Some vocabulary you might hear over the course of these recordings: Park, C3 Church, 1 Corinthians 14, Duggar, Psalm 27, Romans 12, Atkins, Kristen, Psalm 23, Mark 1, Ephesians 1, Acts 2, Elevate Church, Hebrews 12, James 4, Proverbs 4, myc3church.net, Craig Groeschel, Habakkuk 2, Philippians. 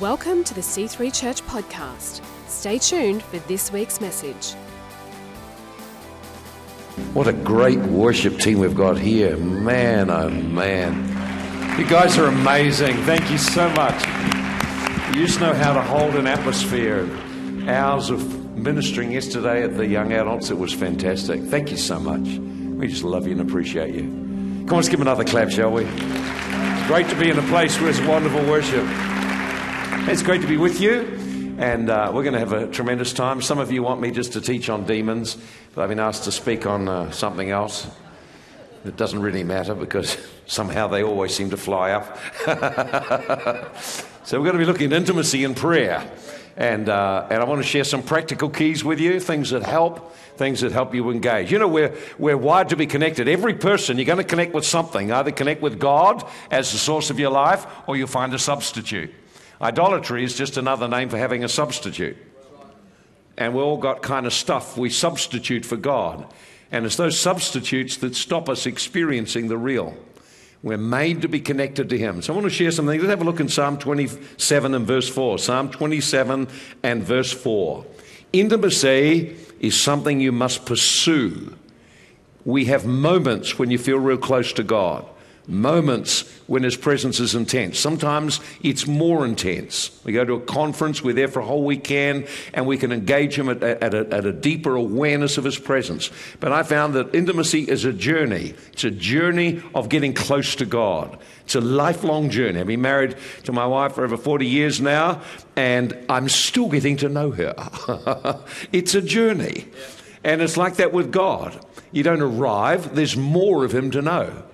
Welcome to the C3 Church podcast. Stay tuned for this week's message. What a great worship team we've got here. Man, oh man. You guys are amazing. Thank you so much. You just know how to hold an atmosphere. Hours of ministering yesterday at the young adults, it was fantastic. Thank you so much. We just love you and appreciate you. Come on, let's give another clap, shall we? It's great to be in a place where it's wonderful worship. It's great to be with you, and we're going to have a tremendous time. Some of you want me just to teach on demons, but I've been asked to speak on something else. It doesn't really matter because somehow they always seem to fly up. So we're going to be looking at intimacy in prayer, and I want to share some practical keys with you, things that help you engage. You know, we're wired to be connected. Every person, you're going to connect with something. Either connect with God as the source of your life, or you'll find a substitute. Idolatry is just another name for having a substitute. And we all got kind of stuff we substitute for God. And it's those substitutes that stop us experiencing the real. We're made to be connected to Him. So I want to share something. Let's have a look in Psalm 27 and verse 4. Psalm 27 and verse 4. Intimacy is something you must pursue. We have moments when you feel real close to God. Moments when His presence is intense. Sometimes it's more intense. We go to a conference, we're there for a whole weekend, and we can engage Him at a deeper awareness of His presence. But I found that intimacy is a journey. It's a journey of getting close to God. It's a lifelong journey. I've been married to my wife for over 40 years now, and I'm still getting to know her. It's a journey. And it's like that with God. You don't arrive, there's more of Him to know.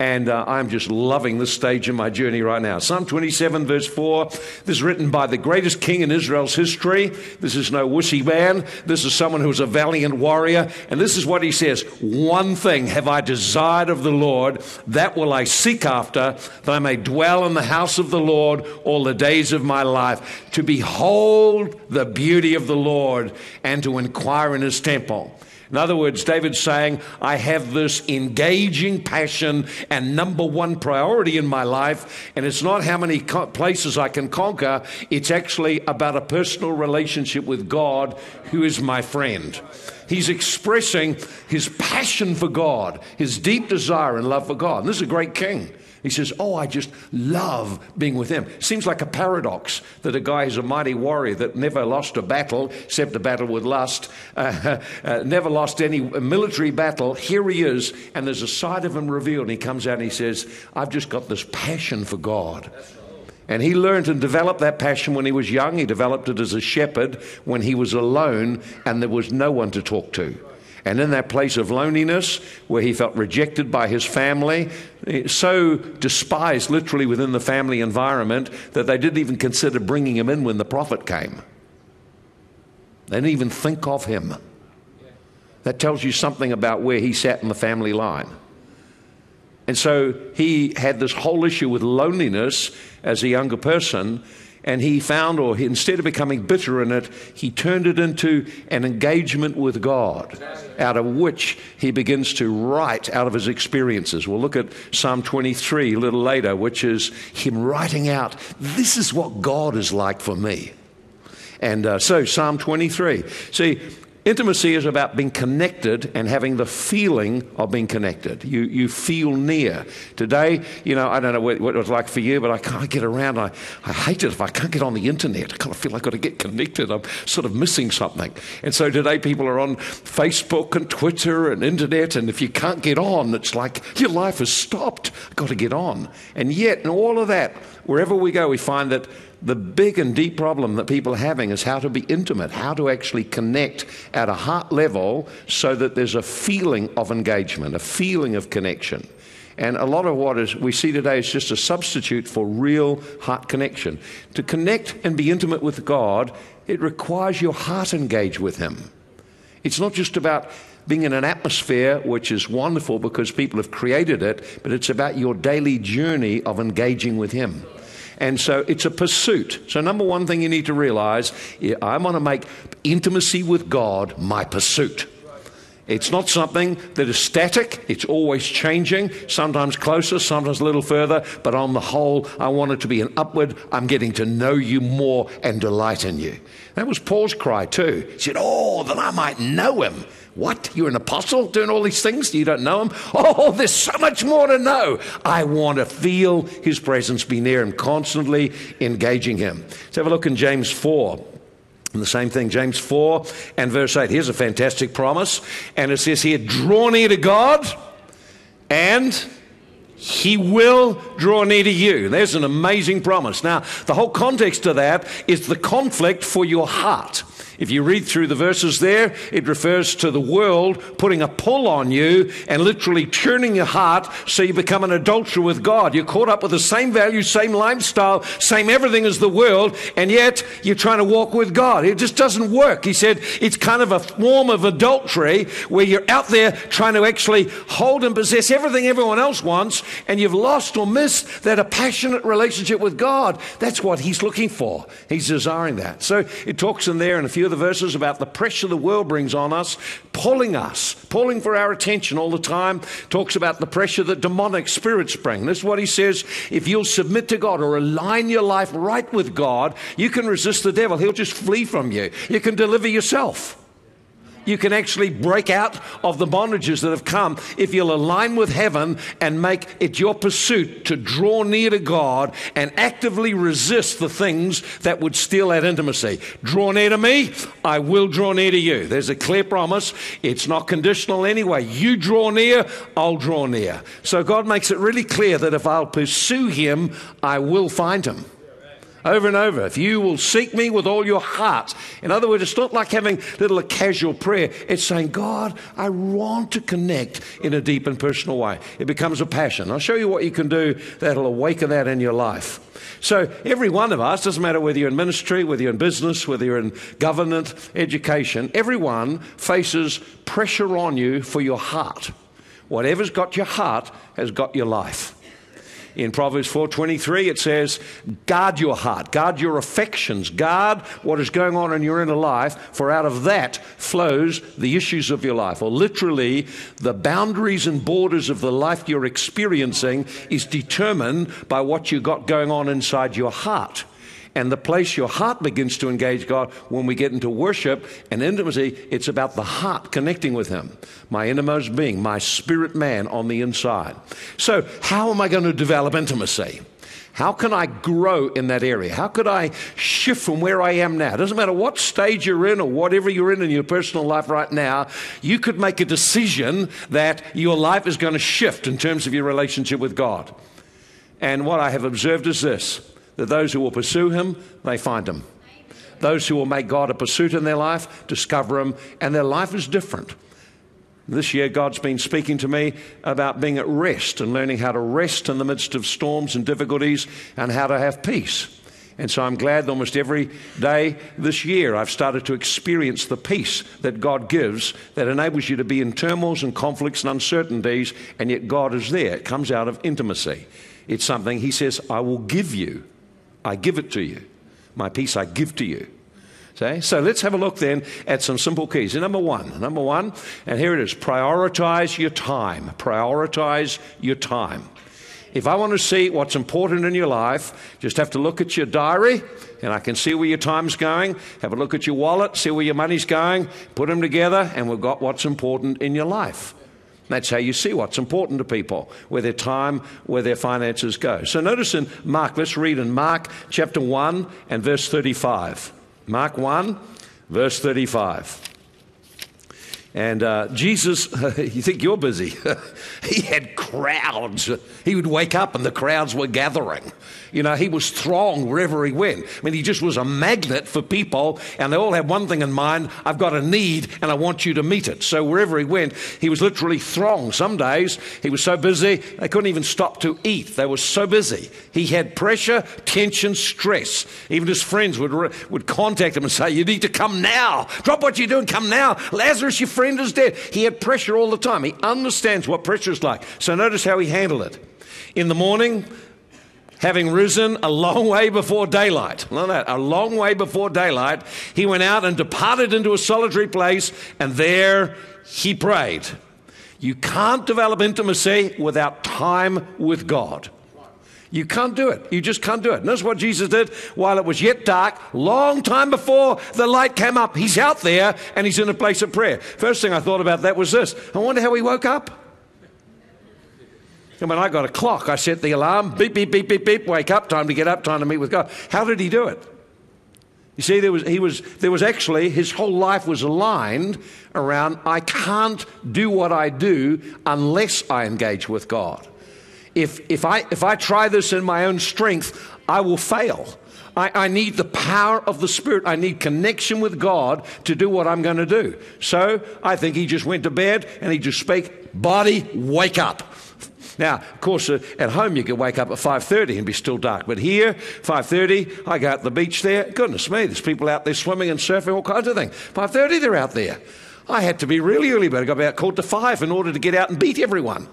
And I'm just loving this stage in my journey right now. Psalm 27, verse 4. This is written by the greatest king in Israel's history. This is no wussy man. This is someone who's a valiant warrior. And this is what he says. One thing have I desired of the Lord, that will I seek after, that I may dwell in the house of the Lord all the days of my life, to behold the beauty of the Lord and to inquire in His temple. In other words, David's saying, I have this engaging passion and number one priority in my life, and it's not how many places I can conquer, it's actually about a personal relationship with God, who is my friend. He's expressing his passion for God, his deep desire and love for God. And this is a great king. He says, oh, I just love being with Him. Seems like a paradox that a guy who's a mighty warrior that never lost a battle, except a battle with lust, never lost any military battle. Here he is, and there's a side of him revealed, and he comes out and he says, I've just got this passion for God. And he learned and developed that passion when he was young. He developed it as a shepherd when he was alone and there was no one to talk to. And in that place of loneliness, where he felt rejected by his family, so despised literally within the family environment that they didn't even consider bringing him in when the prophet came. They didn't even think of him. That tells you something about where he sat in the family line. And so he had this whole issue with loneliness as a younger person. And he found, or instead of becoming bitter in it, he turned it into an engagement with God, out of which he begins to write out of his experiences. We'll look at Psalm 23 a little later, which is him writing out, this is what God is like for me. And so Psalm 23. See, intimacy is about being connected and having the feeling of being connected. You feel near. Today, you know, I don't know what it was like for you, but I can't get around. I hate it if I can't get on the internet. I kind of feel like I've got to get connected. I'm sort of missing something. And so today people are on Facebook and Twitter and internet, and if you can't get on, it's like your life has stopped. I've got to get on. And yet, in all of that, wherever we go, we find that the big and deep problem that people are having is how to be intimate, how to actually connect at a heart level so that there's a feeling of engagement, a feeling of connection. And a lot of what we see today is just a substitute for real heart connection. To connect and be intimate with God, it requires your heart engaged with Him. It's not just about being in an atmosphere, which is wonderful because people have created it, but it's about your daily journey of engaging with Him. And so it's a pursuit. So number one thing you need to realize, I want to make intimacy with God my pursuit. It's not something that is static. It's always changing, sometimes closer, sometimes a little further. But on the whole, I want it to be an upward. I'm getting to know you more and delight in you. That was Paul's cry too. He said, oh, that I might know him. What? You're an apostle doing all these things? You don't know him? Oh, there's so much more to know. I want to feel his presence, be near him, constantly engaging him. Let's have a look in James 4. And the same thing, James 4 and verse 8. Here's a fantastic promise. And it says here, draw near to God, and he will draw near to you. There's an amazing promise. Now, the whole context of that is the conflict for your heart. If you read through the verses there, it refers to the world putting a pull on you and literally turning your heart so you become an adulterer with God. You're caught up with the same values, same lifestyle, same everything as the world, and yet you're trying to walk with God. It just doesn't work. He said it's kind of a form of adultery where you're out there trying to actually hold and possess everything everyone else wants, and you've lost or missed that passionate relationship with God. That's what he's looking for. He's desiring that. So it talks in there in a few of the verses about the pressure the world brings on us, pulling for our attention all the time. Talks about the pressure that demonic spirits bring. This is what he says, if you'll submit to God or align your life right with God, you can resist the devil. He'll just flee from you. You can deliver yourself. You can actually break out of the bondages that have come if you'll align with heaven and make it your pursuit to draw near to God and actively resist the things that would steal that intimacy. Draw near to me, I will draw near to you. There's a clear promise. It's not conditional anyway. You draw near, I'll draw near. So God makes it really clear that if I'll pursue him, I will find him. Over and over, if you will seek me with all your heart. In other words, it's not like having little casual prayer. It's saying, God, I want to connect in a deep and personal way. It becomes a passion. I'll show you what you can do that'll awaken that in your life. So every one of us, doesn't matter whether you're in ministry, whether you're in business, whether you're in government, education, everyone faces pressure on you for your heart. Whatever's got your heart has got your life. In Proverbs 4:23, it says, guard your heart, guard your affections, guard what is going on in your inner life, for out of that flows the issues of your life. Or literally, the boundaries and borders of the life you're experiencing is determined by what you got going on inside your heart. And the place your heart begins to engage God, when we get into worship and intimacy, it's about the heart connecting with him. My innermost being, my spirit man on the inside. So how am I going to develop intimacy? How can I grow in that area? How could I shift from where I am now? It doesn't matter what stage you're in or whatever you're in your personal life right now, you could make a decision that your life is going to shift in terms of your relationship with God. And what I have observed is this, that those who will pursue him, they find him. Those who will make God a pursuit in their life, discover him, and their life is different. This year, God's been speaking to me about being at rest and learning how to rest in the midst of storms and difficulties and how to have peace. And so I'm glad that almost every day this year I've started to experience the peace that God gives that enables you to be in turmoils and conflicts and uncertainties, and yet God is there. It comes out of intimacy. It's something he says, I will give you. I give it to you. My peace I give to you. See? So let's have a look then at some simple keys. Number one, and here it is, prioritize your time. Prioritize your time. If I want to see what's important in your life, just have to look at your diary, and I can see where your time's going. Have a look at your wallet, see where your money's going. Put them together, and we've got what's important in your life. That's how you see what's important to people, where their time, where their finances go. So notice in Mark, let's read in Mark chapter 1 and verse 35. Mark 1, verse 35. And Jesus, you think you're busy. He had crowds. He would wake up and the crowds were gathering. You know, he was thronged wherever he went. I mean, he just was a magnet for people, and they all had one thing in mind. I've got a need, and I want you to meet it. So wherever he went, he was literally thronged. Some days, he was so busy, they couldn't even stop to eat. They were so busy. He had pressure, tension, stress. Even his friends would contact him and say, you need to come now. Drop what you're doing, come now. Lazarus, your friend is dead. He had pressure all the time. He understands what pressure is like. So notice how he handled it. In the morning, having risen a long way before daylight. Look at that, a long way before daylight, he went out and departed into a solitary place, and there he prayed. You can't develop intimacy without time with God. You can't do it. You just can't do it. Notice what Jesus did while it was yet dark, long time before the light came up. He's out there and he's in a place of prayer. First thing I thought about that was this. I wonder how he woke up. And when I got a clock, I set the alarm, beep, beep, beep, beep, beep, wake up, time to get up, time to meet with God. How did he do it? You see, there was actually, his whole life was aligned around, I can't do what I do unless I engage with God. If I try this in my own strength, I will fail. I need the power of the Spirit. I need connection with God to do what I'm going to do. So I think he just went to bed and he just spake, body, wake up. Now, of course, at home you could wake up at 5:30 and be still dark. But here, 5:30, I go out to the beach there. Goodness me, there's people out there swimming and surfing, all kinds of things. 5:30, they're out there. I had to be really early, but I got about quarter to 5 in order to get out and beat everyone.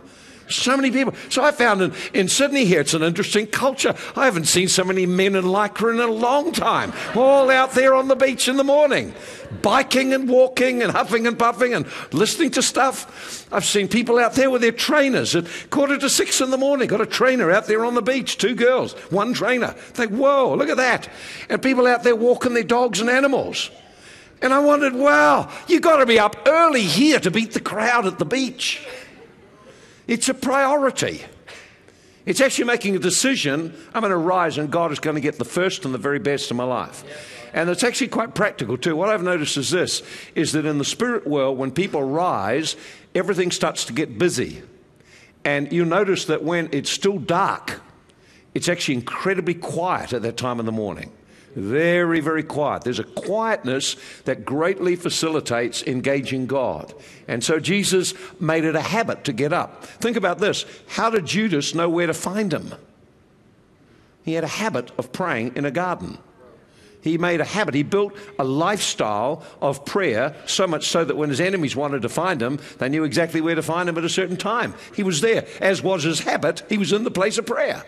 So many people. So I found in Sydney here, it's an interesting culture. I haven't seen so many men in lycra in a long time, all out there on the beach in the morning, biking and walking and huffing and puffing and listening to stuff. I've seen people out there with their trainers at 5:45 in the morning, got a trainer out there on the beach, 2 girls, 1 trainer. Think, whoa, look at that. And people out there walking their dogs and animals. And I wondered, wow, you got to be up early here to beat the crowd at the beach. It's a priority. It's actually making a decision. I'm going to rise and God is going to get the first and the very best of my life. And it's actually quite practical too. What I've noticed is this, is that in the spirit world, when people rise, everything starts to get busy. And you notice that when it's still dark, it's actually incredibly quiet at that time in the morning. Very, very quiet. There's a quietness that greatly facilitates engaging God. And so Jesus made it a habit to get up. Think about this. How did Judas know where to find him? He had a habit of praying in a garden. He made a habit. He built a lifestyle of prayer, so much so that when his enemies wanted to find him, they knew exactly where to find him at a certain time. He was there. As was his habit, he was in the place of prayer.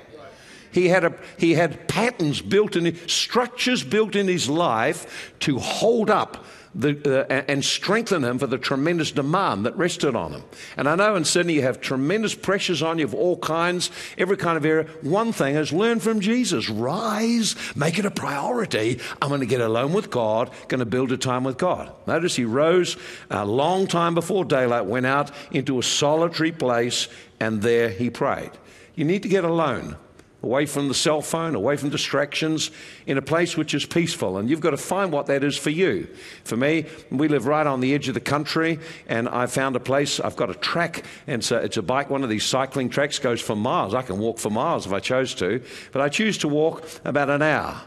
He had patterns built in, structures built in his life to hold up and strengthen him for the tremendous demand that rested on him. And I know in Sydney you have tremendous pressures on you of all kinds, every kind of area. One thing is learn from Jesus. Rise, make it a priority. I'm going to get alone with God, going to build a time with God. Notice he rose a long time before daylight, went out into a solitary place, and there he prayed. You need to get alone. Away from the cell phone, away from distractions, in a place which is peaceful. And you've got to find what that is for you. For me, we live right on the edge of the country, and I found a place. I've got a track, and so it's a bike. One of these cycling tracks goes for miles. I can walk for miles if I chose to, but I choose to walk about an hour.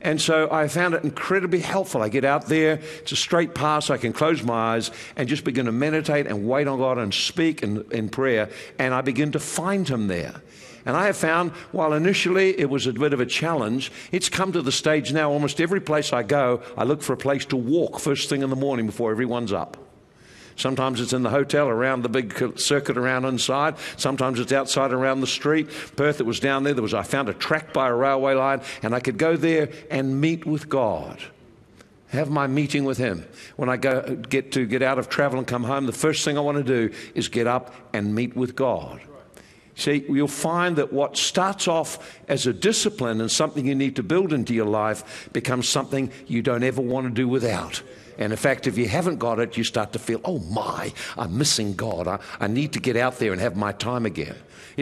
And so I found it incredibly helpful. I get out there, it's a straight pass, I can close my eyes and just begin to meditate and wait on God and speak in prayer, and I begin to find him there. And I have found, while initially it was a bit of a challenge, it's come to the stage now, almost every place I go, I look for a place to walk first thing in the morning before everyone's up. Sometimes it's in the hotel around the big circuit around inside. Sometimes it's outside around the street. Perth, it was down there. I found a track by a railway line, and I could go there and meet with God. Have my meeting with him. When I get out of travel and come home, the first thing I want to do is get up and meet with God. See, you'll find that what starts off as a discipline and something you need to build into your life becomes something you don't ever want to do without. And in fact, if you haven't got it, you start to feel, oh my, I'm missing God. I need to get out there and have my time again.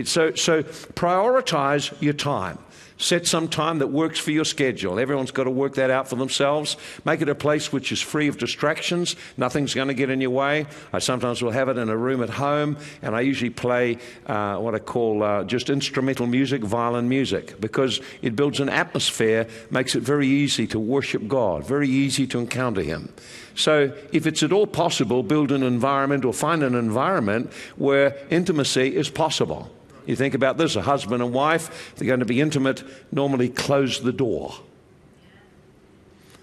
So prioritize your time. Set some time that works for your schedule. Everyone's got to work that out for themselves. Make it a place which is free of distractions. Nothing's going to get in your way. I sometimes will have it in a room at home, and I usually play what I call just instrumental music, violin music, because it builds an atmosphere, makes it very easy to worship God, very easy to encounter him. So if it's at all possible, build an environment or find an environment where intimacy is possible. You think about this, a husband and wife, if they're going to be intimate, normally close the door.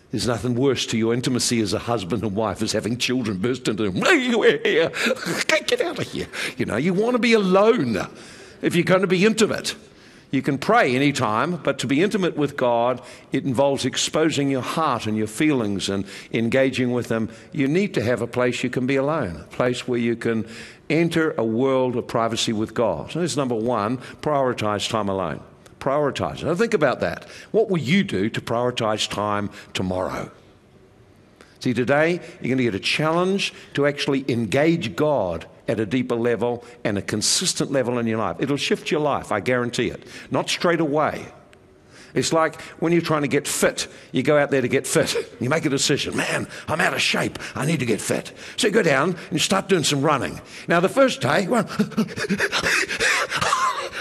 There's nothing worse to your intimacy as a husband and wife as having children burst into them. Get out of here. You know, you want to be alone if you're going to be intimate. You can pray anytime, but to be intimate with God, it involves exposing your heart and your feelings and engaging with them. You need to have a place you can be alone, a place where you can enter a world of privacy with God. So that's number one, prioritize time alone. Prioritize. Now think about that. What will you do to prioritize time tomorrow? See, today you're going to get a challenge to actually engage God at a deeper level and a consistent level in your life. It'll shift your life, I guarantee it. Not straight away. It's like when you're trying to get fit. You go out there to get fit. You make a decision. Man, I'm out of shape. I need to get fit. So you go down and you start doing some running. Now, the first day, well,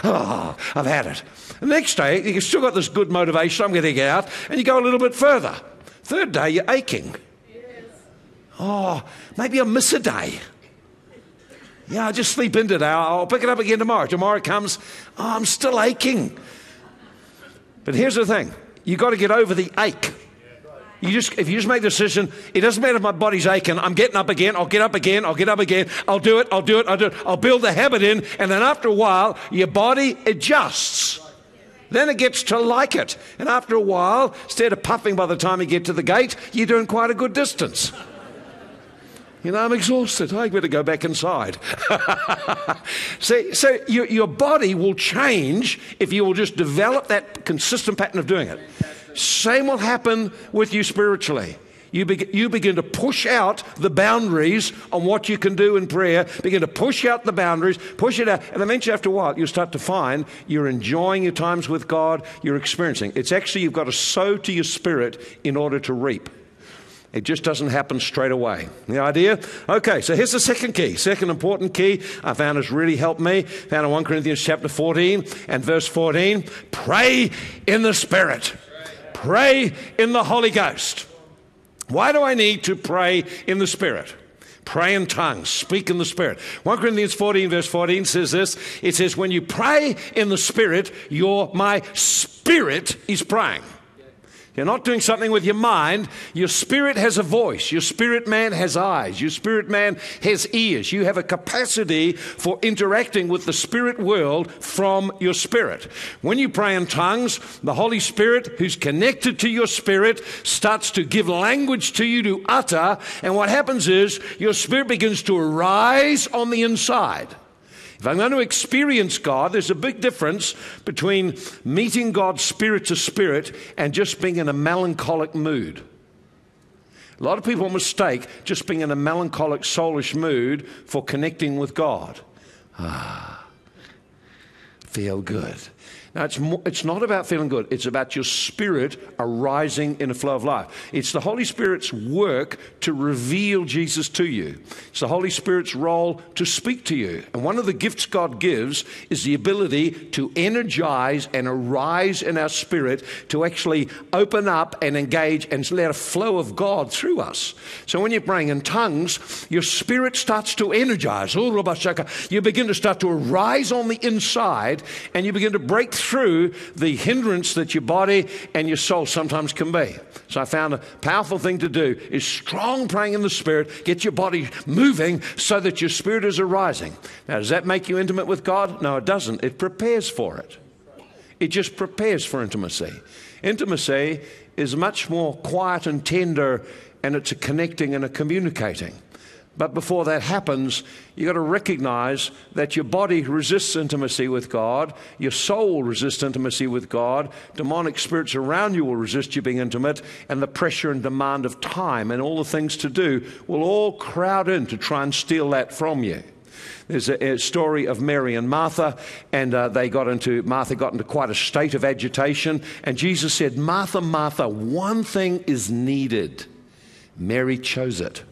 oh, I've had it. The next day, you've still got this good motivation. I'm going to get out. And you go a little bit further. Third day, you're aching. Oh, maybe I'll miss a day. Yeah, I'll just sleep in today. I'll pick it up again tomorrow. Tomorrow comes, oh, I'm still aching. But here's the thing. You've got to get over the ache. If you just make the decision, it doesn't matter if my body's aching. I'm getting up again. I'll get up again. I'll do it. I'll build the habit in. And then after a while, your body adjusts. Then it gets to like it. And after a while, instead of puffing by the time you get to the gate, you're doing quite a good distance. You know, I'm exhausted. I better go back inside. See, so your body will change if you will just develop that consistent pattern of doing it. Same will happen with you spiritually. You begin to push out the boundaries on what you can do in prayer. Begin to push out the boundaries, push it out. And eventually after a while, you'll start to find you're enjoying your times with God, you're experiencing. It's actually you've got to sow to your spirit in order to reap. It just doesn't happen straight away. The idea? Okay, so here's the second key. Second important key I found has really helped me. Found in 1 Corinthians chapter 14 and verse 14. Pray in the Spirit. Pray in the Holy Ghost. Why do I need to pray in the Spirit? Pray in tongues. Speak in the Spirit. 1 Corinthians 14 verse 14 says this. It says, when you pray in the Spirit, my spirit is praying. You're not doing something with your mind. Your spirit has a voice. Your spirit man has eyes. Your spirit man has ears. You have a capacity for interacting with the spirit world from your spirit. When you pray in tongues, the Holy Spirit, who's connected to your spirit, starts to give language to you to utter. And what happens is your spirit begins to arise on the inside. If I'm going to experience God, there's a big difference between meeting God spirit to spirit and just being in a melancholic mood. A lot of people mistake just being in a melancholic, soulish mood for connecting with God. Ah, feel good. Now, it's not about feeling good. It's about your spirit arising in a flow of life. It's the Holy Spirit's work to reveal Jesus to you. It's the Holy Spirit's role to speak to you. And one of the gifts God gives is the ability to energize and arise in our spirit to actually open up and engage and let a flow of God through us. So when you're praying in tongues, your spirit starts to energize. You begin to start to arise on the inside, and you begin to break through the hindrance that your body and your soul sometimes can be. So I found a powerful thing to do is strong praying in the Spirit, get your body moving so that your spirit is arising. Now, does that make you intimate with God? No, it doesn't. It prepares for it. It just prepares for intimacy. Intimacy is much more quiet and tender, and it's a connecting and a communicating. But before that happens, you've got to recognize that your body resists intimacy with God. Your soul will resist intimacy with God. Demonic spirits around you will resist you being intimate. And the pressure and demand of time and all the things to do will all crowd in to try and steal that from you. There's a story of Mary and Martha, and Martha got into quite a state of agitation. And Jesus said, Martha, Martha, one thing is needed. Mary chose it.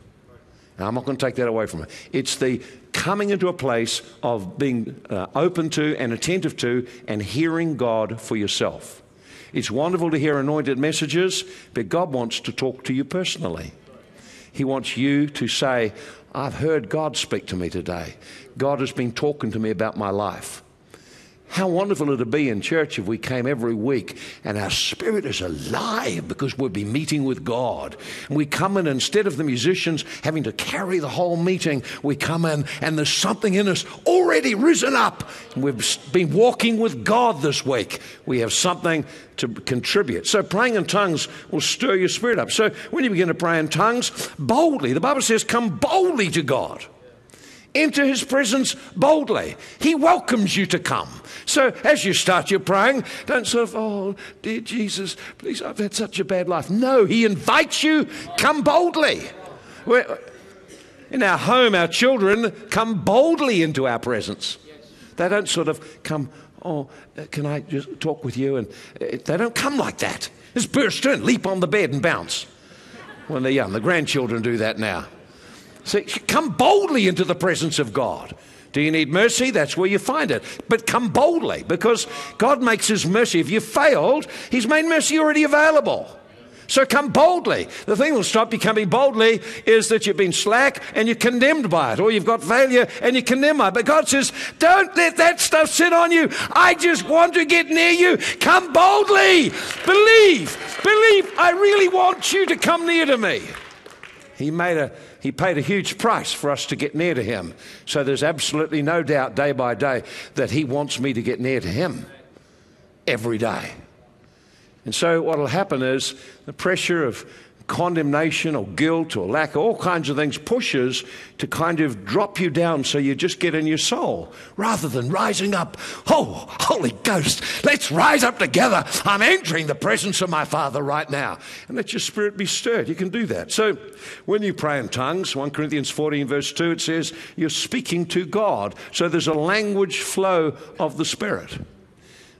Now, I'm not going to take that away from her. It's the coming into a place of being open to and attentive to and hearing God for yourself. It's wonderful to hear anointed messages, but God wants to talk to you personally. He wants you to say, I've heard God speak to me today. God has been talking to me about my life. How wonderful it would be in church if we came every week and our spirit is alive because we'd be meeting with God. And we come in, instead of the musicians having to carry the whole meeting, we come in and there's something in us already risen up. And we've been walking with God this week. We have something to contribute. So praying in tongues will stir your spirit up. So when you begin to pray in tongues, boldly, the Bible says, come boldly to God. Enter his presence boldly. He welcomes you to come. So as you start your praying, don't sort of, oh, dear Jesus, please, I've had such a bad life. No, he invites you, come boldly. We're, in our home, our children come boldly into our presence. They don't sort of come, oh, can I just talk with you? And they don't come like that. Just burst in, leap on the bed and bounce. When they're young, the grandchildren do that now. So come boldly into the presence of God. Do you need mercy? That's where you find it. But come boldly, because God makes his mercy. If you failed, he's made mercy already available. So come boldly. The thing that will stop you coming boldly is that you've been slack and you're condemned by it, or you've got failure and you're condemned by it. But God says, don't let that stuff sit on you. I just want to get near you. Come boldly. Believe. I really want you to come near to me. He paid a huge price for us to get near to him. So there's absolutely no doubt day by day that he wants me to get near to him every day. And so what will happen is the pressure of condemnation or guilt or lack, all kinds of things pushes to kind of drop you down so you just get in your soul rather than rising up. Oh, Holy Ghost, let's rise up together. I'm entering the presence of my Father right now. And let your spirit be stirred. You can do that. So when you pray in tongues, 1 Corinthians 14 verse 2, it says you're speaking to God. So there's a language flow of the Spirit.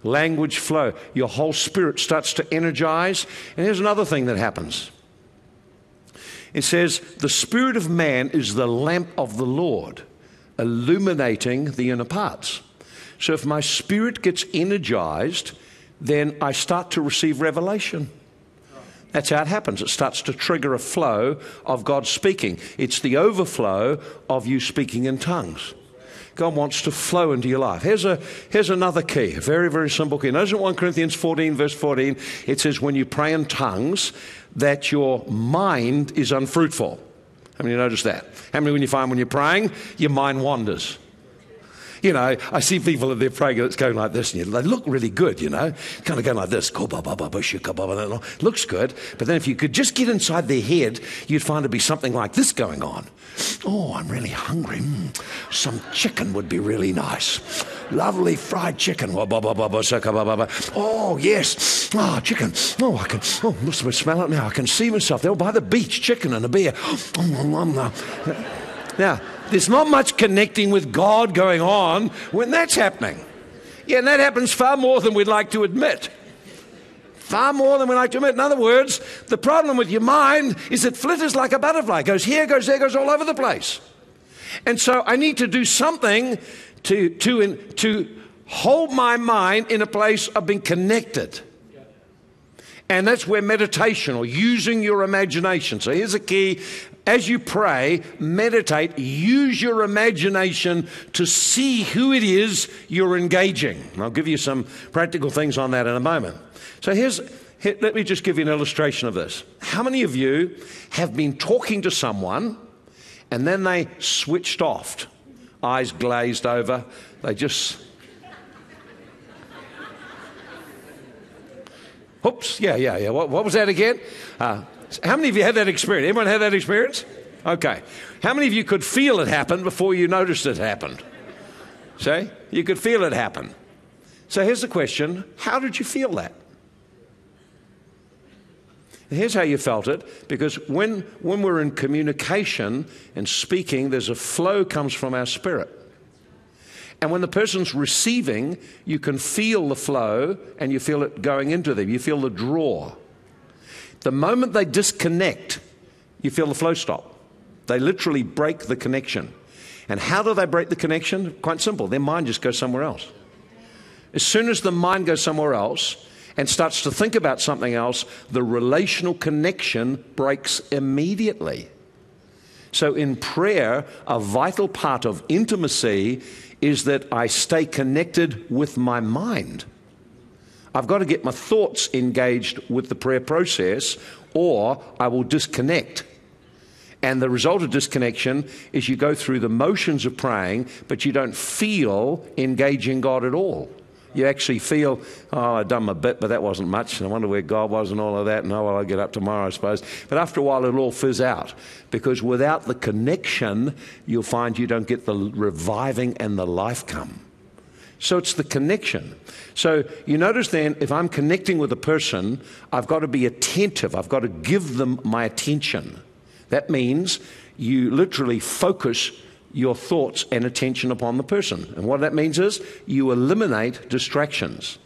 Language flow. Your whole spirit starts to energize. And here's another thing that happens. It says, the spirit of man is the lamp of the Lord, illuminating the inner parts. So if my spirit gets energized, then I start to receive revelation. That's how it happens. It starts to trigger a flow of God speaking. It's the overflow of you speaking in tongues. God wants to flow into your life. Here's another key, a very, very simple key. Notice in 1 Corinthians 14, verse 14, it says when you pray in tongues that your mind is unfruitful. How many notice that? How many when you find when you're praying, your mind wanders? You know, I see people that they're praying and it's going like this, and they look really good, you know, kind of going like this. Looks good, but then if you could just get inside their head, you'd find it'd be something like this going on. Oh, I'm really hungry. Some chicken would be really nice. Lovely fried chicken. Oh, yes. Oh, chicken. Oh, I can smell it now. I can see myself there by the beach, chicken and a beer. Now, there's not much connecting with God going on when that's happening. Yeah, and that happens far more than we'd like to admit. Far more than we like to admit. In other words, the problem with your mind is it flitters like a butterfly. It goes here, goes there, goes all over the place. And so I need to do something to hold my mind in a place of being connected. And that's where meditation or using your imagination. So here's a key. As you pray, meditate, use your imagination to see who it is you're engaging. And I'll give you some practical things on that in a moment. So let me just give you an illustration of this. How many of you have been talking to someone and then they switched off? Eyes glazed over. They just... Oops, yeah. What was that again? How many of you had that experience? Anyone had that experience? Okay. How many of you could feel it happen before you noticed it happened? See? You could feel it happen. So here's the question. How did you feel that? And here's how you felt it. Because when we're in communication and speaking, there's a flow comes from our spirit. And when the person's receiving, you can feel the flow and you feel it going into them. You feel the draw. The moment they disconnect, you feel the flow stop. They literally break the connection. And how do they break the connection? Quite simple. Their mind just goes somewhere else. As soon as the mind goes somewhere else and starts to think about something else, the relational connection breaks immediately. So in prayer, a vital part of intimacy is that I stay connected with my mind. I've got to get my thoughts engaged with the prayer process, or I will disconnect. And the result of disconnection is you go through the motions of praying, but you don't feel engaging God at all. You actually feel, oh, I've done my bit, but that wasn't much, and I wonder where God was and all of that, and oh, well, I'll get up tomorrow, I suppose. But after a while, it'll all fizz out, because without the connection, you'll find you don't get the reviving and the life come. So it's the connection. So you notice then, if I'm connecting with a person, I've got to be attentive. I've got to give them my attention. That means you literally focus your thoughts and attention upon the person. And what that means is you eliminate distractions.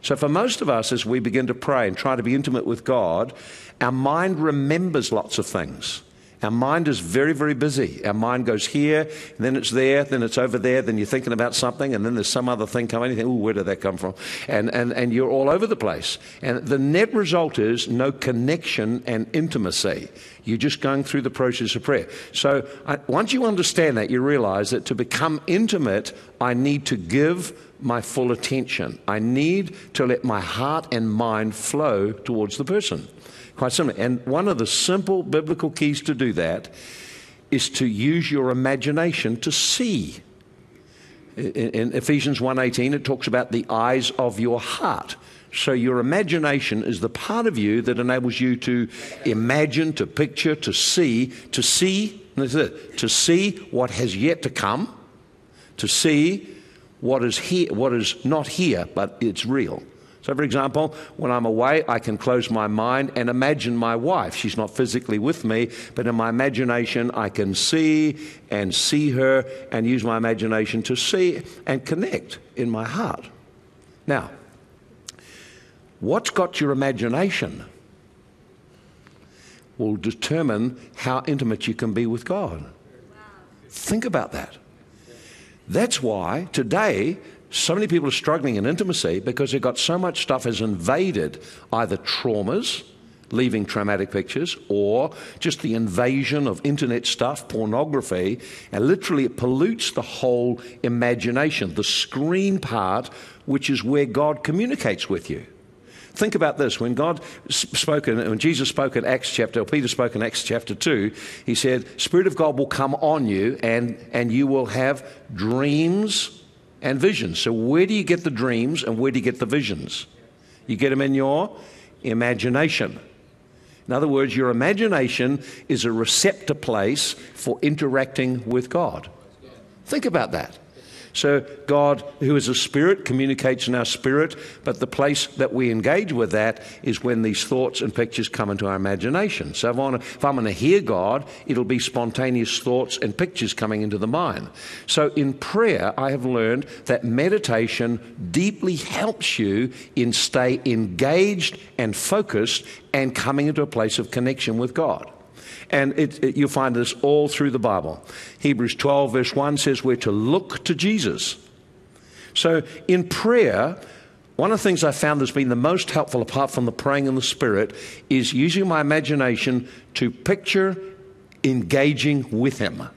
So for most of us, as we begin to pray and try to be intimate with God, our mind remembers lots of things. Our mind is very, very busy. Our mind goes here, and then it's there, then it's over there, then you're thinking about something, and then there's some other thing coming. You think, ooh, where did that come from? And you're all over the place. And the net result is no connection and intimacy. You're just going through the process of prayer. So once you understand that, you realize that to become intimate, I need to give my full attention. I need to let my heart and mind flow towards the person. Quite simply. And one of the simple biblical keys to do that is to use your imagination to see. In Ephesians 1:18, it talks about the eyes of your heart. So your imagination is the part of you that enables you to imagine, to picture, to see what has yet to come, to see what is here, what is not here, but it's real. So, for example, when I'm away, I can close my mind and imagine my wife. She's not physically with me, but in my imagination, I can see her and use my imagination to see and connect in my heart. Now, what's got your imagination will determine how intimate you can be with God. Wow. Think about that. That's why today, so many people are struggling in intimacy because they've got so much stuff has invaded either traumas, leaving traumatic pictures, or just the invasion of internet stuff, pornography, and literally it pollutes the whole imagination, the screen part, which is where God communicates with you. Think about this. When God spoke, when Jesus spoke in Acts chapter, or Peter spoke in Acts chapter 2, he said, Spirit of God will come on you and you will have dreams and visions. So where do you get the dreams and where do you get the visions? You get them in your imagination. In other words, your imagination is a receptor place for interacting with God. Think about that. So God, who is a spirit, communicates in our spirit, but the place that we engage with that is when these thoughts and pictures come into our imagination. So if I'm going to hear God, it'll be spontaneous thoughts and pictures coming into the mind. So in prayer, I have learned that meditation deeply helps you in stay engaged and focused and coming into a place of connection with God. And you'll find this all through the Bible. Hebrews 12 verse 1 says we're to look to Jesus. So in prayer, one of the things I found that's been the most helpful apart from the praying in the Spirit is using my imagination to picture engaging with Him.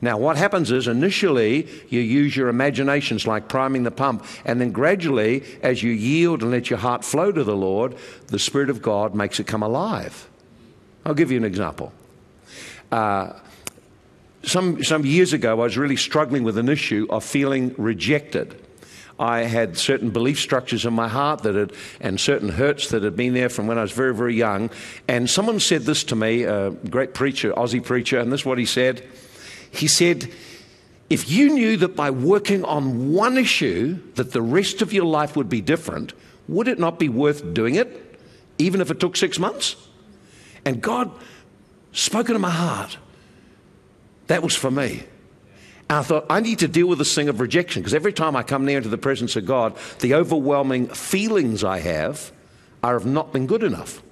Now what happens is initially you use your imaginations like priming the pump, and then gradually as you yield and let your heart flow to the Lord, the Spirit of God makes it come alive. I'll give you an example. Some years ago, I was really struggling with an issue of feeling rejected. I had certain belief structures in my heart and certain hurts that had been there from when I was very, very young. And someone said this to me, a great preacher, Aussie preacher, and this is what he said. He said, if you knew that by working on one issue that the rest of your life would be different, would it not be worth doing it, even if it took 6 months? And God spoke into my heart. That was for me. And I thought, I need to deal with this thing of rejection, because every time I come near into the presence of God, the overwhelming feelings I have are of not being good enough,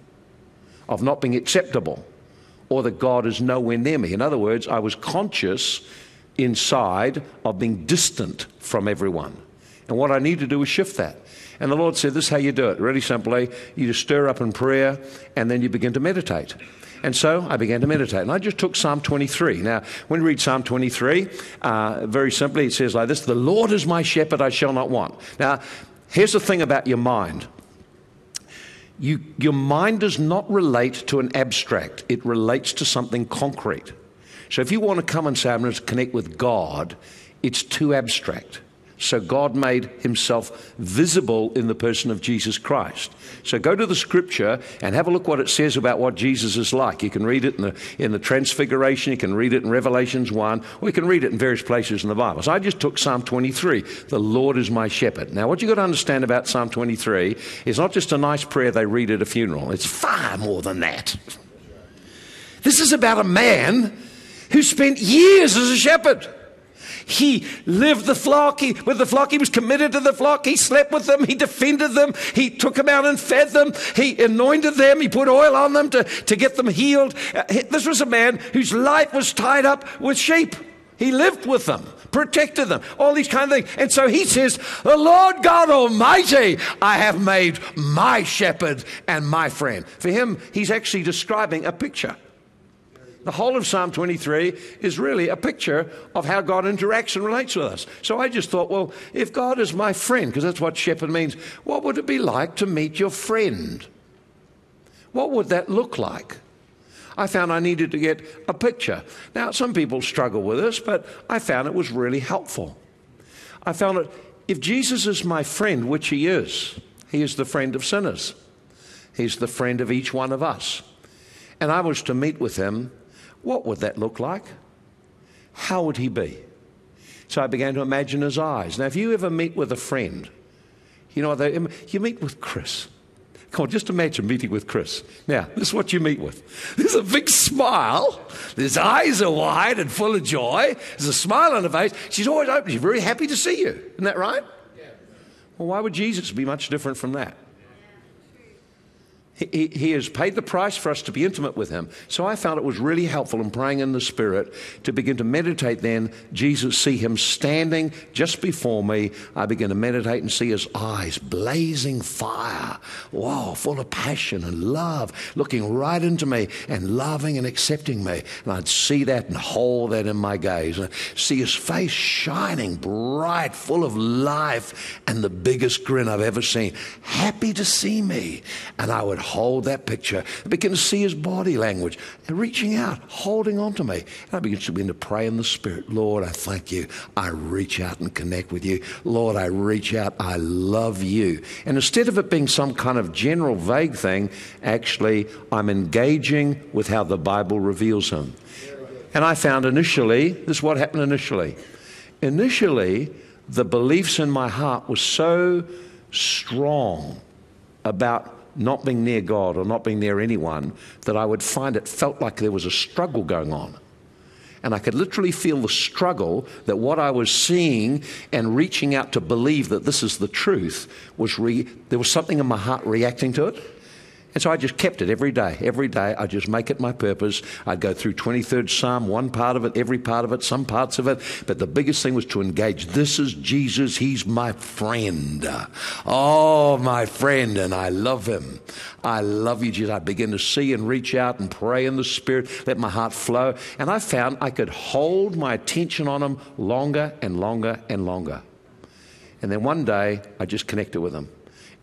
of not being acceptable, or that God is nowhere near me. In other words, I was conscious inside of being distant from everyone. And what I need to do is shift that. And the Lord said, this is how you do it. Really simply, you just stir up in prayer, and then you begin to meditate. And so I began to meditate. And I just took Psalm 23. Now, when we read Psalm 23, very simply, it says like this, the Lord is my shepherd, I shall not want. Now, here's the thing about your mind. Your mind does not relate to an abstract. It relates to something concrete. So if you want to come and say, I'm going to connect with God, it's too abstract. So God made himself visible in the person of Jesus Christ. So go to the scripture and have a look what it says about what Jesus is like. You can read it in the Transfiguration, you can read it in Revelations 1, or you can read it in various places in the Bible. So I just took Psalm 23, the Lord is my shepherd. Now what you've got to understand about Psalm 23 is not just a nice prayer they read at a funeral. It's far more than that. This is about a man who spent years as a shepherd. He lived with the flock. He was committed to the flock. He slept with them. He defended them. He took them out and fed them. He anointed them. He put oil on them to get them healed. This was a man whose life was tied up with sheep. He lived with them, protected them, all these kind of things. And so he says, the Lord God Almighty, I have made my shepherd and my friend. For him, he's actually describing a picture. The whole of Psalm 23 is really a picture of how God interacts and relates with us. So I just thought, well, if God is my friend, because that's what shepherd means, what would it be like to meet your friend? What would that look like? I found I needed to get a picture. Now, some people struggle with this, but I found it was really helpful. I found that if Jesus is my friend, which he is the friend of sinners. He's the friend of each one of us. And I was to meet with him. What would that look like? How would he be? So I began to imagine his eyes. Now, if you ever meet with a friend, you know, you meet with Chris. Come on, just imagine meeting with Chris. Now, this is what you meet with. There's a big smile. His eyes are wide and full of joy. There's a smile on her face. She's always open. She's very happy to see you. Isn't that right? Yeah. Well, why would Jesus be much different from that? He has paid the price for us to be intimate with him. So I found it was really helpful in praying in the Spirit to begin to meditate then. Jesus, see him standing just before me. I begin to meditate and see his eyes, blazing fire. Wow, full of passion and love, looking right into me and loving and accepting me. And I'd see that and hold that in my gaze. And I'd see his face shining bright, full of life and the biggest grin I've ever seen. Happy to see me. And I would hold that picture. I begin to see his body language, reaching out, holding on to me. And I begin to pray in the Spirit, Lord, I thank you. I reach out and connect with you. Lord, I reach out. I love you. And instead of it being some kind of general vague thing, actually, I'm engaging with how the Bible reveals him. And I found initially, this is what happened initially. Initially, the beliefs in my heart were so strong about not being near God or not being near anyone, that I would find it felt like there was a struggle going on. And I could literally feel the struggle that what I was seeing and reaching out to believe that this is the truth, there was something in my heart reacting to it. And so I just kept it every day. Every day, I just make it my purpose. I'd go through 23rd Psalm, one part of it, every part of it, some parts of it. But the biggest thing was to engage. This is Jesus. He's my friend. Oh, my friend, and I love him. I love you, Jesus. I begin to see and reach out and pray in the Spirit, let my heart flow. And I found I could hold my attention on him longer and longer and longer. And then one day, I just connected with him.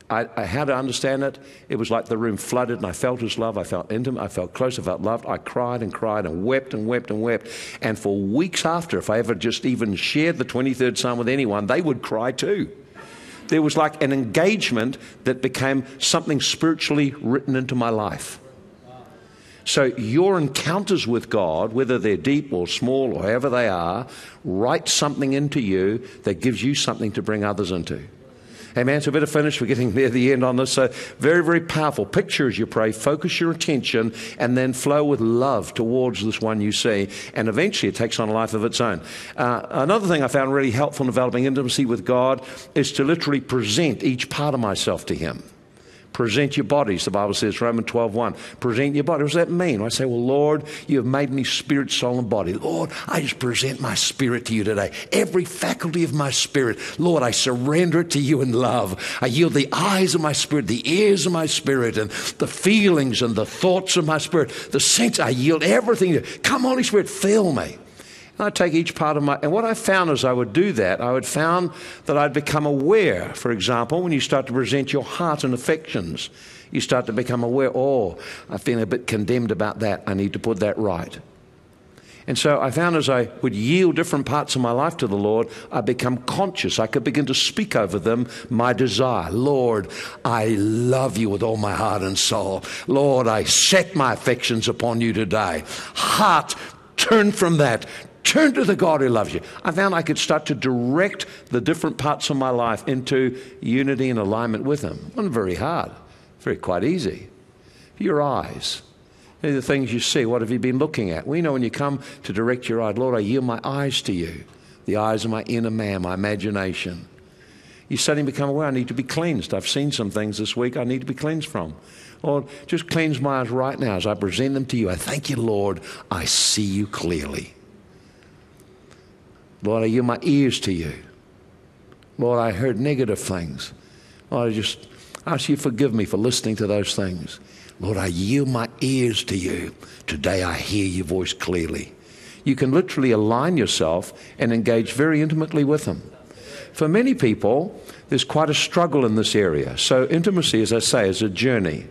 I had to understand it. It was like the room flooded and I felt his love. I felt intimate. I felt close. I felt loved. I cried and cried and wept and wept and wept. And for weeks after, if I ever just even shared the 23rd Psalm with anyone, they would cry too. There was like an engagement that became something spiritually written into my life. So your encounters with God, whether they're deep or small or however they are, write something into you that gives you something to bring others into. Amen. So, a bit of finish. We're getting near the end on this. So, very, very powerful. Picture as you pray, focus your attention, and then flow with love towards this one you see. And eventually, it takes on a life of its own. Another thing I found really helpful in developing intimacy with God is to literally present each part of myself to Him. Present your bodies. The Bible says, Romans 12, 1, present your body. What does that mean? I say, well, Lord, you have made me spirit, soul, and body. Lord, I just present my spirit to you today. Every faculty of my spirit, Lord, I surrender it to you in love. I yield the eyes of my spirit, the ears of my spirit, and the feelings and the thoughts of my spirit, the sense. I yield everything to you. Come, Holy Spirit, fill me. And I take each part of my... And what I found as I would do that, I would found that I'd become aware. For example, when you start to present your heart and affections, you start to become aware, oh, I feel a bit condemned about that. I need to put that right. And so I found as I would yield different parts of my life to the Lord, I become conscious. I could begin to speak over them my desire. Lord, I love you with all my heart and soul. Lord, I set my affections upon you today. Heart, turn from that. Turn to the God who loves you. I found I could start to direct the different parts of my life into unity and alignment with Him. It wasn't very hard. Very quite easy. Your eyes. The things you see. What have you been looking at? Well, you know, when you come to direct your eye, Lord, I yield my eyes to you. The eyes of my inner man, my imagination. You suddenly become aware, I need to be cleansed. I've seen some things this week I need to be cleansed from. Lord, just cleanse my eyes right now as I present them to you. I thank you, Lord. I see you clearly. Lord, I yield my ears to you. Lord, I heard negative things. Lord, I just ask you to forgive me for listening to those things. Lord, I yield my ears to you. Today I hear your voice clearly. You can literally align yourself and engage very intimately with Him. For many people, there's quite a struggle in this area. So intimacy, as I say, is a journey.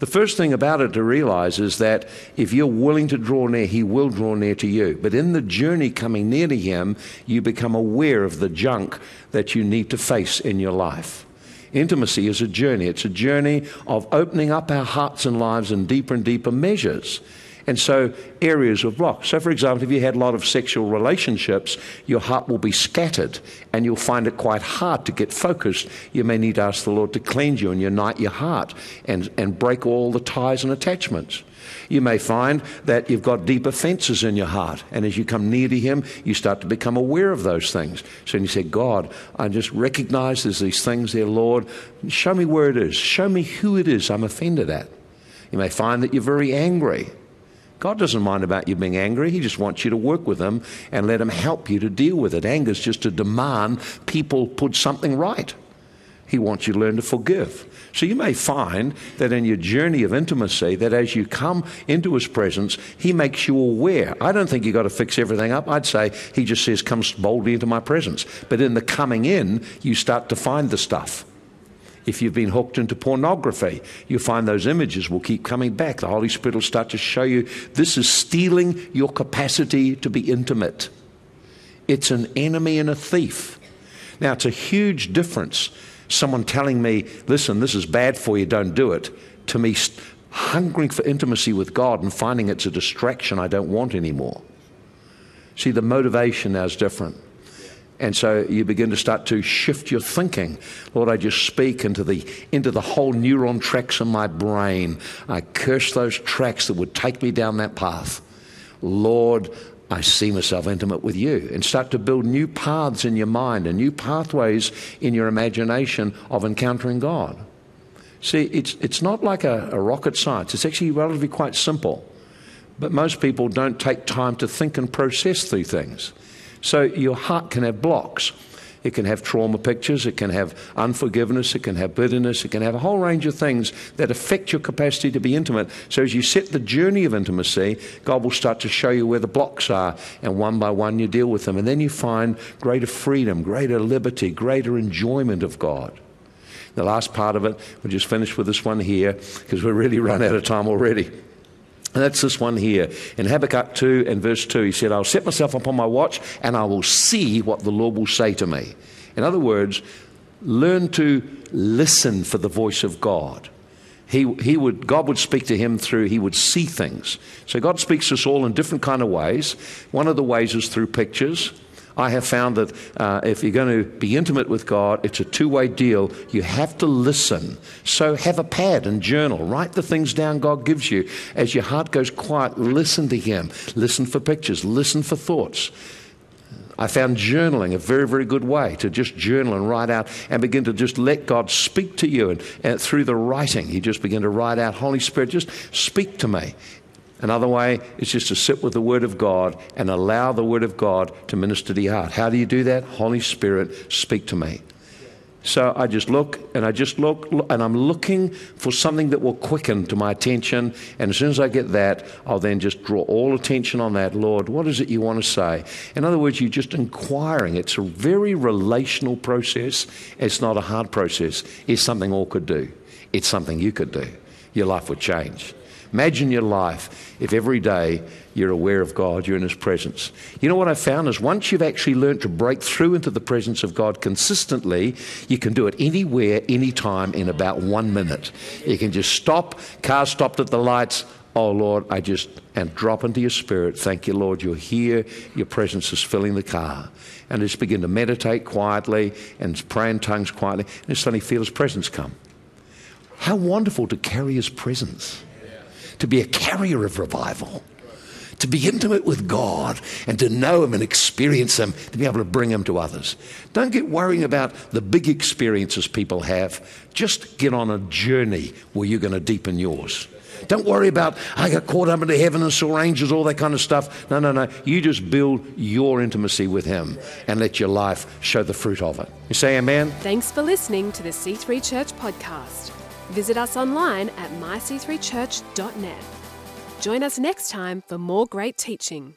The first thing about it to realize is that if you're willing to draw near, He will draw near to you. But in the journey coming near to Him, you become aware of the junk that you need to face in your life. Intimacy is a journey. It's a journey of opening up our hearts and lives in deeper and deeper measures. And so areas are blocked. So, for example, if you had a lot of sexual relationships, your heart will be scattered and you'll find it quite hard to get focused. You may need to ask the Lord to cleanse you and unite your heart and break all the ties and attachments. You may find that you've got deep offenses in your heart. And as you come near to Him, you start to become aware of those things. So you say, God, I just recognize there's these things there, Lord. Show me where it is. Show me who it is I'm offended at. You may find that you're very angry. God doesn't mind about you being angry. He just wants you to work with Him and let Him help you to deal with it. Anger is just a demand people put something right. He wants you to learn to forgive. So you may find that in your journey of intimacy, that as you come into His presence, He makes you aware. I don't think you've got to fix everything up. I'd say He just says, come boldly into my presence. But in the coming in, you start to find the stuff. If you've been hooked into pornography, you'll find those images will keep coming back. The Holy Spirit will start to show you this is stealing your capacity to be intimate. It's an enemy and a thief. Now, it's a huge difference. Someone telling me, listen, this is bad for you, don't do it, to me hungering for intimacy with God and finding it's a distraction I don't want anymore. See, the motivation now is different. And so you begin to start to shift your thinking. Lord, I just speak into the whole neuron tracks in my brain. I curse those tracks that would take me down that path. Lord, I see myself intimate with you. And start to build new paths in your mind and new pathways in your imagination of encountering God. See, it's not like a rocket science. It's actually relatively quite simple. But most people don't take time to think and process through things. So your heart can have blocks. It can have trauma pictures. It can have unforgiveness. It can have bitterness. It can have a whole range of things that affect your capacity to be intimate. So as you set the journey of intimacy, God will start to show you where the blocks are, and one by one you deal with them. And then you find greater freedom, greater liberty, greater enjoyment of God. The last part of it, we'll just finish with this one here because we're really run out of time already. And that's this one here. In Habakkuk 2 and verse 2, he said, I'll set myself upon my watch and I will see what the Lord will say to me. In other words, learn to listen for the voice of God. God would speak to him through, he would see things. So God speaks to us all in different kind of ways. One of the ways is through pictures. I have found that if you're going to be intimate with God, it's a two-way deal. You have to listen. So have a pad and journal. Write the things down God gives you. As your heart goes quiet, listen to Him. Listen for pictures. Listen for thoughts. I found journaling a very, very good way to just journal and write out and begin to just let God speak to you. And through the writing, you just begin to write out, Holy Spirit, just speak to me. Another way is just to sit with the Word of God and allow the Word of God to minister to your heart. How do you do that? Holy Spirit, speak to me. So I just look and and I'm looking for something that will quicken to my attention. And as soon as I get that, I'll then just draw all attention on that. Lord, what is it you want to say? In other words, you're just inquiring. It's a very relational process. It's not a hard process. It's something all could do. It's something you could do. Your life would change. Imagine your life if every day you're aware of God, you're in His presence. You know what I found is once you've actually learned to break through into the presence of God consistently, you can do it anywhere, anytime, in about 1 minute. You can just stop, car stopped at the lights, oh Lord, and drop into your spirit. Thank you, Lord, you're here, your presence is filling the car. And just begin to meditate quietly and pray in tongues quietly, and you suddenly feel His presence come. How wonderful to carry His presence. To be a carrier of revival, to be intimate with God and to know Him and experience Him, to be able to bring Him to others. Don't get worrying about the big experiences people have. Just get on a journey where you're going to deepen yours. Don't worry about, I got caught up into heaven and saw angels, all that kind of stuff. No. You just build your intimacy with Him and let your life show the fruit of it. You say amen? Thanks for listening to the C3 Church podcast. Visit us online at myc3church.net. Join us next time for more great teaching.